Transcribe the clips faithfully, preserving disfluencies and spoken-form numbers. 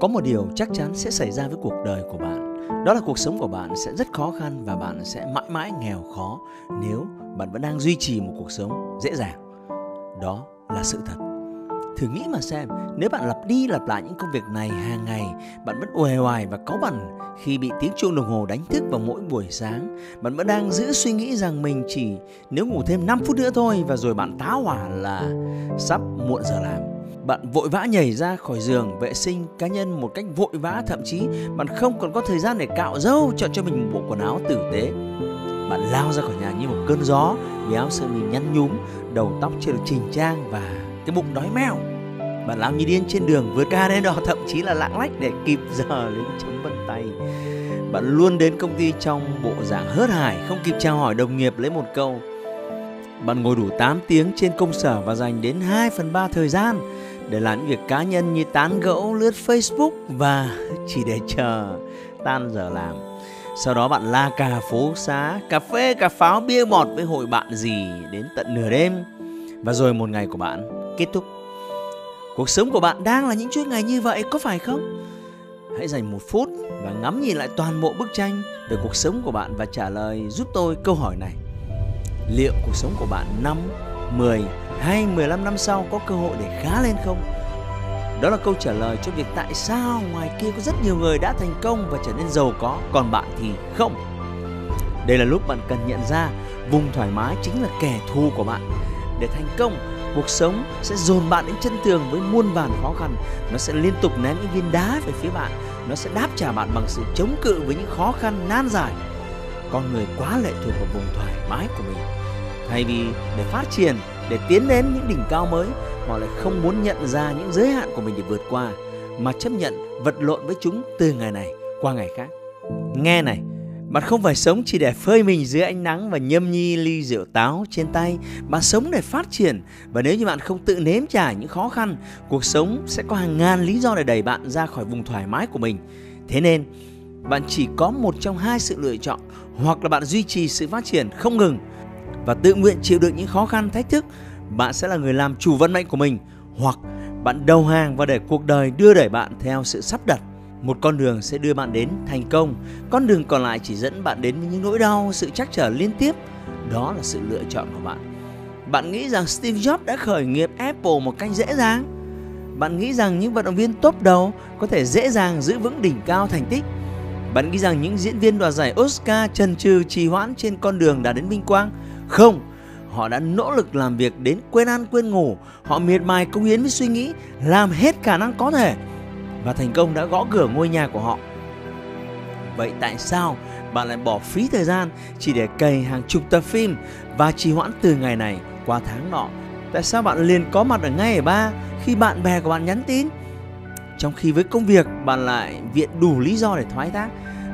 Có một điều chắc chắn sẽ xảy ra với cuộc đời của bạn, đó là cuộc sống của bạn sẽ rất khó khăn và bạn sẽ mãi mãi nghèo khó nếu bạn vẫn đang duy trì một cuộc sống dễ dàng. Đó là sự thật. Thử nghĩ mà xem, nếu bạn lặp đi lặp lại những công việc này hàng ngày, bạn vẫn uể oải và cáu bẳn khi bị tiếng chuông đồng hồ đánh thức vào mỗi buổi sáng. Bạn vẫn đang giữ suy nghĩ rằng mình chỉ nếu ngủ thêm năm phút nữa thôi, và rồi bạn tá hỏa là sắp muộn giờ làm. Bạn vội vã nhảy ra khỏi giường, vệ sinh cá nhân một cách vội vã, thậm chí bạn không còn có thời gian để cạo râu, chọn cho mình một bộ quần áo tử tế. Bạn lao ra khỏi nhà như một cơn gió vì áo sơ mi nhăn nhúm, đầu tóc chưa được chỉnh trang và cái bụng đói meo. Bạn lao như điên trên đường vượt đèn đỏ, thậm chí là lạng lách để kịp giờ đến chấm vân tay. Bạn luôn đến công ty trong bộ dạng hớt hải, không kịp chào hỏi đồng nghiệp lấy một câu. Bạn ngồi đủ tám tiếng trên công sở và dành đến hai phần ba thời gian để làm những việc cá nhân như tán gẫu, lướt Facebook và chỉ để chờ tan giờ làm. Sau đó bạn la cà phố xá, cà phê, cà pháo, bia bọt với hội bạn gì đến tận nửa đêm. Và rồi một ngày của bạn kết thúc. Cuộc sống của bạn đang là những chuỗi ngày như vậy, có phải không? Hãy dành một phút và ngắm nhìn lại toàn bộ bức tranh về cuộc sống của bạn và trả lời giúp tôi câu hỏi này. Liệu cuộc sống của bạn năm, mười hay mười lăm năm sau có cơ hội để khá lên không? Đó là câu trả lời cho việc tại sao ngoài kia có rất nhiều người đã thành công và trở nên giàu có, còn bạn thì không. Đây là lúc bạn cần nhận ra vùng thoải mái chính là kẻ thù của bạn. Để thành công, cuộc sống sẽ dồn bạn đến chân tường với muôn vàn khó khăn. Nó sẽ liên tục ném những viên đá về phía bạn. Nó sẽ đáp trả bạn bằng sự chống cự với những khó khăn nan giải. Con người quá lệ thuộc vào vùng thoải mái của mình. Thay vì để phát triển, để tiến đến những đỉnh cao mới, họ lại không muốn nhận ra những giới hạn của mình để vượt qua, mà chấp nhận vật lộn với chúng từ ngày này qua ngày khác. Nghe này, bạn không phải sống chỉ để phơi mình dưới ánh nắng và nhâm nhi ly rượu táo trên tay. Bạn sống để phát triển, và nếu như bạn không tự nếm trải những khó khăn, cuộc sống sẽ có hàng ngàn lý do để đẩy bạn ra khỏi vùng thoải mái của mình. Thế nên, bạn chỉ có một trong hai sự lựa chọn, hoặc là bạn duy trì sự phát triển không ngừng và tự nguyện chịu đựng những khó khăn thách thức, bạn sẽ là người làm chủ vận mệnh của mình, hoặc bạn đầu hàng và để cuộc đời đưa đẩy bạn theo sự sắp đặt. Một con đường sẽ đưa bạn đến thành công, con đường còn lại chỉ dẫn bạn đến với những nỗi đau, sự trắc trở liên tiếp. Đó là sự lựa chọn của bạn. Bạn nghĩ rằng Steve Jobs đã khởi nghiệp Apple một cách dễ dàng? Bạn nghĩ rằng những vận động viên top đầu có thể dễ dàng giữ vững đỉnh cao thành tích? Bạn nghĩ rằng những diễn viên đoạt giải Oscar chần chừ trì hoãn trên con đường đã đến vinh quang? Không, họ đã nỗ lực làm việc đến quên ăn quên ngủ. Họ miệt mài cống hiến với suy nghĩ, làm hết khả năng có thể, và thành công đã gõ cửa ngôi nhà của họ. Vậy tại sao bạn lại bỏ phí thời gian chỉ để cày hàng chục tập phim và trì hoãn từ ngày này qua tháng nọ? Tại sao bạn liền có mặt ở ngay ở ba khi bạn bè của bạn nhắn tin, trong khi với công việc bạn lại viện đủ lý do để thoái thác?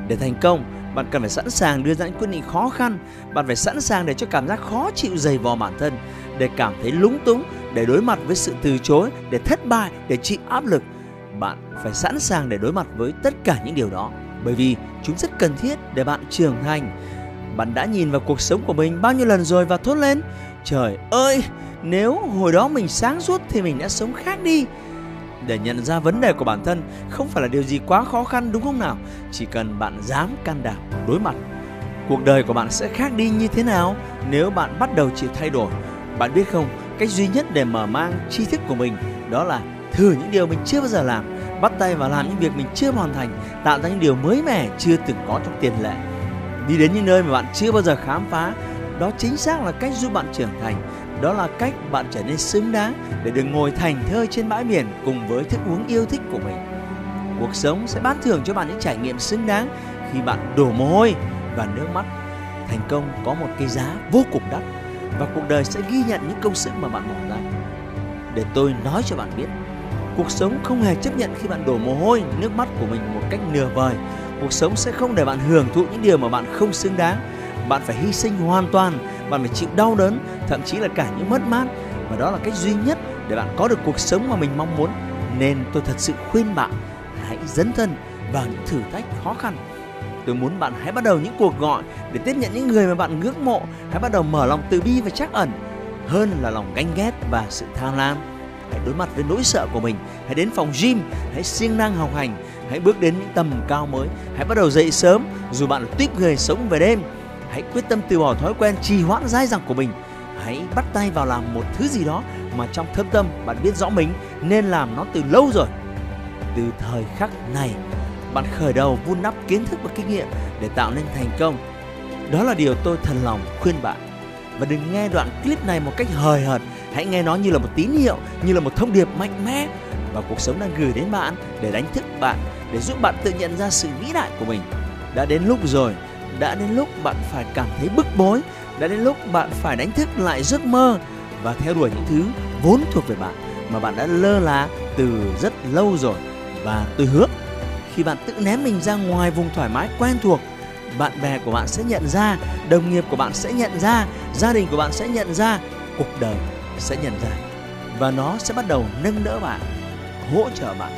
Để thành công, bạn cần phải sẵn sàng đưa ra những quyết định khó khăn. Bạn phải sẵn sàng để cho cảm giác khó chịu dày vò bản thân, để cảm thấy lúng túng, để đối mặt với sự từ chối, để thất bại, để chịu áp lực. Bạn phải sẵn sàng để đối mặt với tất cả những điều đó, bởi vì chúng rất cần thiết để bạn trưởng thành. Bạn đã nhìn vào cuộc sống của mình bao nhiêu lần rồi và thốt lên: trời ơi, nếu hồi đó mình sáng suốt thì mình đã sống khác đi. Để nhận ra vấn đề của bản thân không phải là điều gì quá khó khăn, đúng không nào? Chỉ cần bạn dám can đảm đối mặt. Cuộc đời của bạn sẽ khác đi như thế nào nếu bạn bắt đầu chịu thay đổi? Bạn biết không, cách duy nhất để mở mang tri thức của mình đó là thử những điều mình chưa bao giờ làm, bắt tay vào làm những việc mình chưa hoàn thành, tạo ra những điều mới mẻ chưa từng có trong tiền lệ, đi đến những nơi mà bạn chưa bao giờ khám phá. Đó chính xác là cách giúp bạn trưởng thành. Đó là cách bạn trở nên xứng đáng để đừng ngồi thành thơi trên bãi biển cùng với thức uống yêu thích của mình. Cuộc sống sẽ ban thưởng cho bạn những trải nghiệm xứng đáng khi bạn đổ mồ hôi và nước mắt. thành công có một cái giá vô cùng đắt, và cuộc đời sẽ ghi nhận những công sức mà bạn bỏ ra. Để tôi nói cho bạn biết, cuộc sống không hề chấp nhận khi bạn đổ mồ hôi, nước mắt của mình một cách nửa vời. Cuộc sống sẽ không để bạn hưởng thụ những điều mà bạn không xứng đáng. Bạn phải hy sinh hoàn toàn, bạn phải chịu đau đớn, thậm chí là cả những mất mát. Và đó là cách duy nhất để bạn có được cuộc sống mà mình mong muốn. Nên tôi thật sự khuyên bạn hãy dấn thân vào những thử thách khó khăn. Tôi muốn bạn hãy bắt đầu những cuộc gọi để tiếp nhận những người mà bạn ngưỡng mộ. Hãy bắt đầu mở lòng từ bi và trắc ẩn hơn là lòng ganh ghét và sự tham lam. Hãy đối mặt với nỗi sợ của mình. Hãy đến phòng gym, hãy siêng năng học hành, hãy bước đến những tầm cao mới. Hãy bắt đầu dậy sớm dù bạn là tuýp người sống về đêm. Hãy quyết tâm từ bỏ thói quen trì hoãn dai dẳng của mình. Hãy bắt tay vào làm một thứ gì đó mà trong thâm tâm bạn biết rõ mình nên làm nó từ lâu rồi. Từ thời khắc này, bạn khởi đầu vun đắp kiến thức và kinh nghiệm để tạo nên thành công. Đó là điều tôi thật lòng khuyên bạn. Và đừng nghe đoạn clip này một cách hời hợt. Hãy nghe nó như là một tín hiệu, như là một thông điệp mạnh mẽ và cuộc sống đang gửi đến bạn để đánh thức bạn, để giúp bạn tự nhận ra sự vĩ đại của mình. Đã đến lúc rồi, đã đến lúc bạn phải cảm thấy bức bối, đã đến lúc bạn phải đánh thức lại giấc mơ và theo đuổi những thứ vốn thuộc về bạn mà bạn đã lơ là từ rất lâu rồi. Và tôi hứa, khi bạn tự ném mình ra ngoài vùng thoải mái quen thuộc, bạn bè của bạn sẽ nhận ra, đồng nghiệp của bạn sẽ nhận ra, gia đình của bạn sẽ nhận ra, cuộc đời sẽ nhận ra. Và nó sẽ bắt đầu nâng đỡ bạn, hỗ trợ bạn,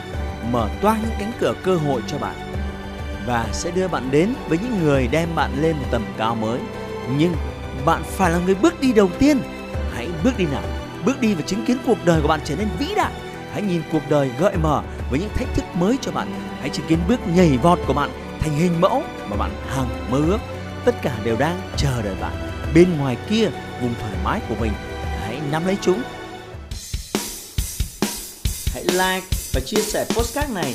mở toang những cánh cửa cơ hội cho bạn, và sẽ đưa bạn đến với những người đem bạn lên một tầm cao mới. Nhưng bạn phải là người bước đi đầu tiên. Hãy bước đi nào. Bước đi và chứng kiến cuộc đời của bạn trở nên vĩ đại. Hãy nhìn cuộc đời gợi mở với những thách thức mới cho bạn. Hãy chứng kiến bước nhảy vọt của bạn thành hình mẫu mà bạn hằng mơ ước. Tất cả đều đang chờ đợi bạn bên ngoài kia, vùng thoải mái của mình. Hãy nắm lấy chúng. Hãy like và chia sẻ podcast này